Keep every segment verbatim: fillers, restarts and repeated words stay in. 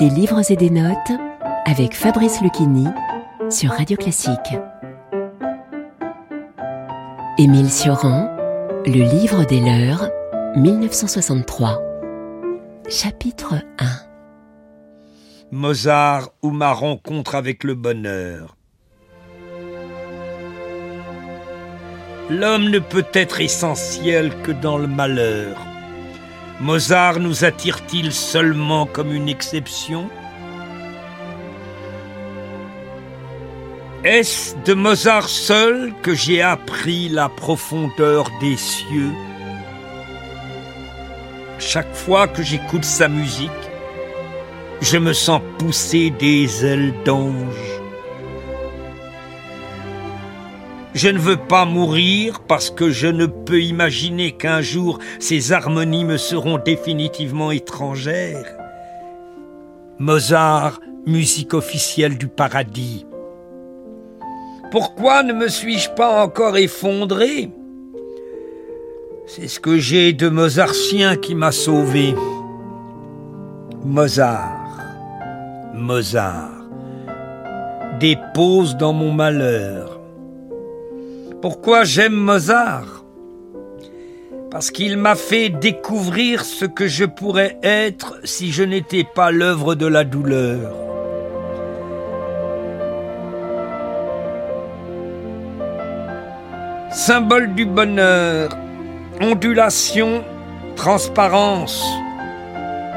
Des livres et des notes avec Fabrice Luchini sur Radio Classique. Émile Cioran, Le livre des leurs, dix-neuf cent soixante-trois. Chapitre un. Mozart ou ma rencontre avec le bonheur. L'homme ne peut être essentiel que dans le malheur. Mozart nous attire-t-il seulement comme une exception ? Est-ce de Mozart seul que j'ai appris la profondeur des cieux ? Chaque fois que j'écoute sa musique, je me sens pousser des ailes d'ange. Je ne veux pas mourir parce que je ne peux imaginer qu'un jour ces harmonies me seront définitivement étrangères. Mozart, musique officielle du paradis. Pourquoi ne me suis-je pas encore effondré ? C'est ce que j'ai de mozartien qui m'a sauvé. Mozart, Mozart, dépose dans mon malheur. Pourquoi j'aime Mozart ? Parce qu'il m'a fait découvrir ce que je pourrais être si je n'étais pas l'œuvre de la douleur. Symbole du bonheur, ondulation, transparence,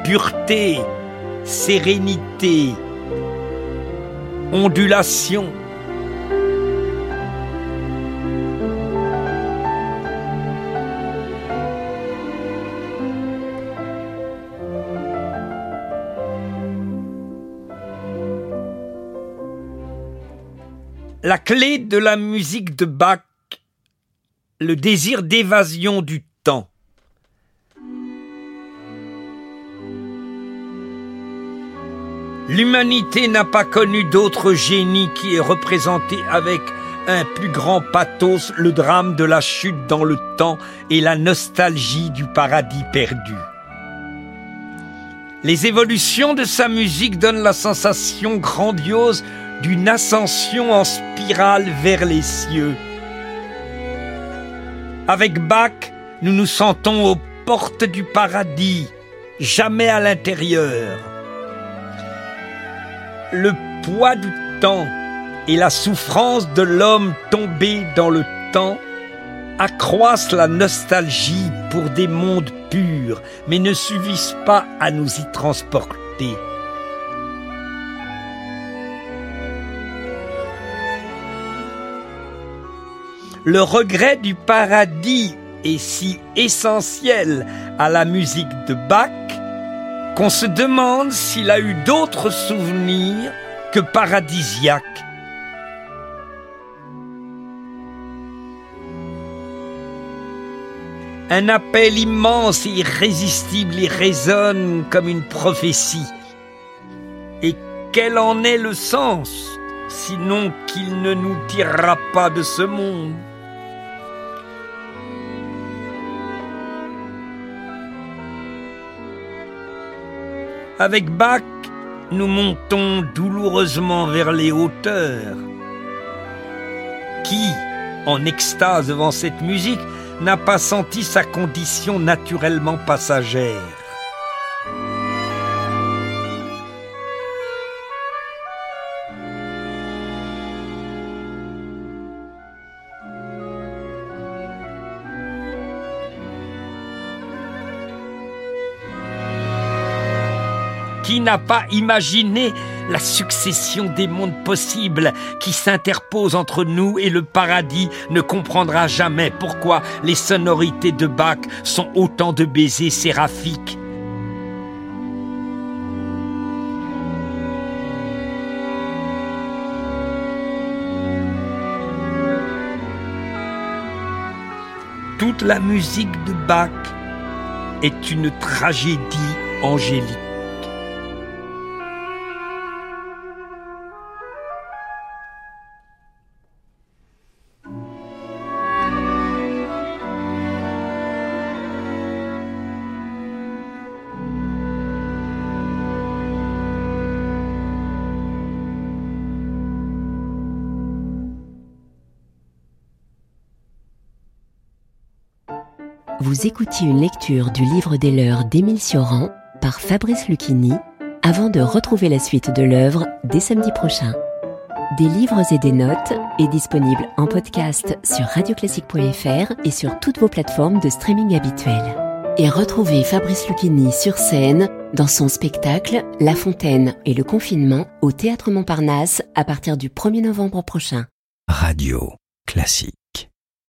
pureté, sérénité, ondulation. La clé de la musique de Bach, le désir d'évasion du temps. L'humanité n'a pas connu d'autre génie qui ait représenté avec un plus grand pathos le drame de la chute dans le temps et la nostalgie du paradis perdu. Les évolutions de sa musique donnent la sensation grandiose d'une ascension en spirale vers les cieux. Avec Bach, nous nous sentons aux portes du paradis, jamais à l'intérieur. Le poids du temps et la souffrance de l'homme tombé dans le temps accroissent la nostalgie pour des mondes purs, mais ne suffisent pas à nous y transporter. Le regret du paradis est si essentiel à la musique de Bach qu'on se demande s'il a eu d'autres souvenirs que paradisiaques. Un appel immense et irrésistible y résonne comme une prophétie. Et quel en est le sens, sinon qu'il ne nous tirera pas de ce monde ? Avec Bach, nous montons douloureusement vers les hauteurs. Qui, en extase devant cette musique, n'a pas senti sa condition naturellement passagère ? Qui n'a pas imaginé la succession des mondes possibles qui s'interposent entre nous et le paradis ne comprendra jamais pourquoi les sonorités de Bach sont autant de baisers séraphiques. Toute la musique de Bach est une tragédie angélique. Vous écoutiez une lecture du livre des Leurs d'Émile Cioran par Fabrice Luchini, avant de retrouver la suite de l'œuvre dès samedi prochain. Des livres et des notes est disponible en podcast sur radio classique point f r et sur toutes vos plateformes de streaming habituelles. Et retrouvez Fabrice Luchini sur scène dans son spectacle La Fontaine et le Confinement au Théâtre Montparnasse à partir du premier novembre prochain. Radio Classique.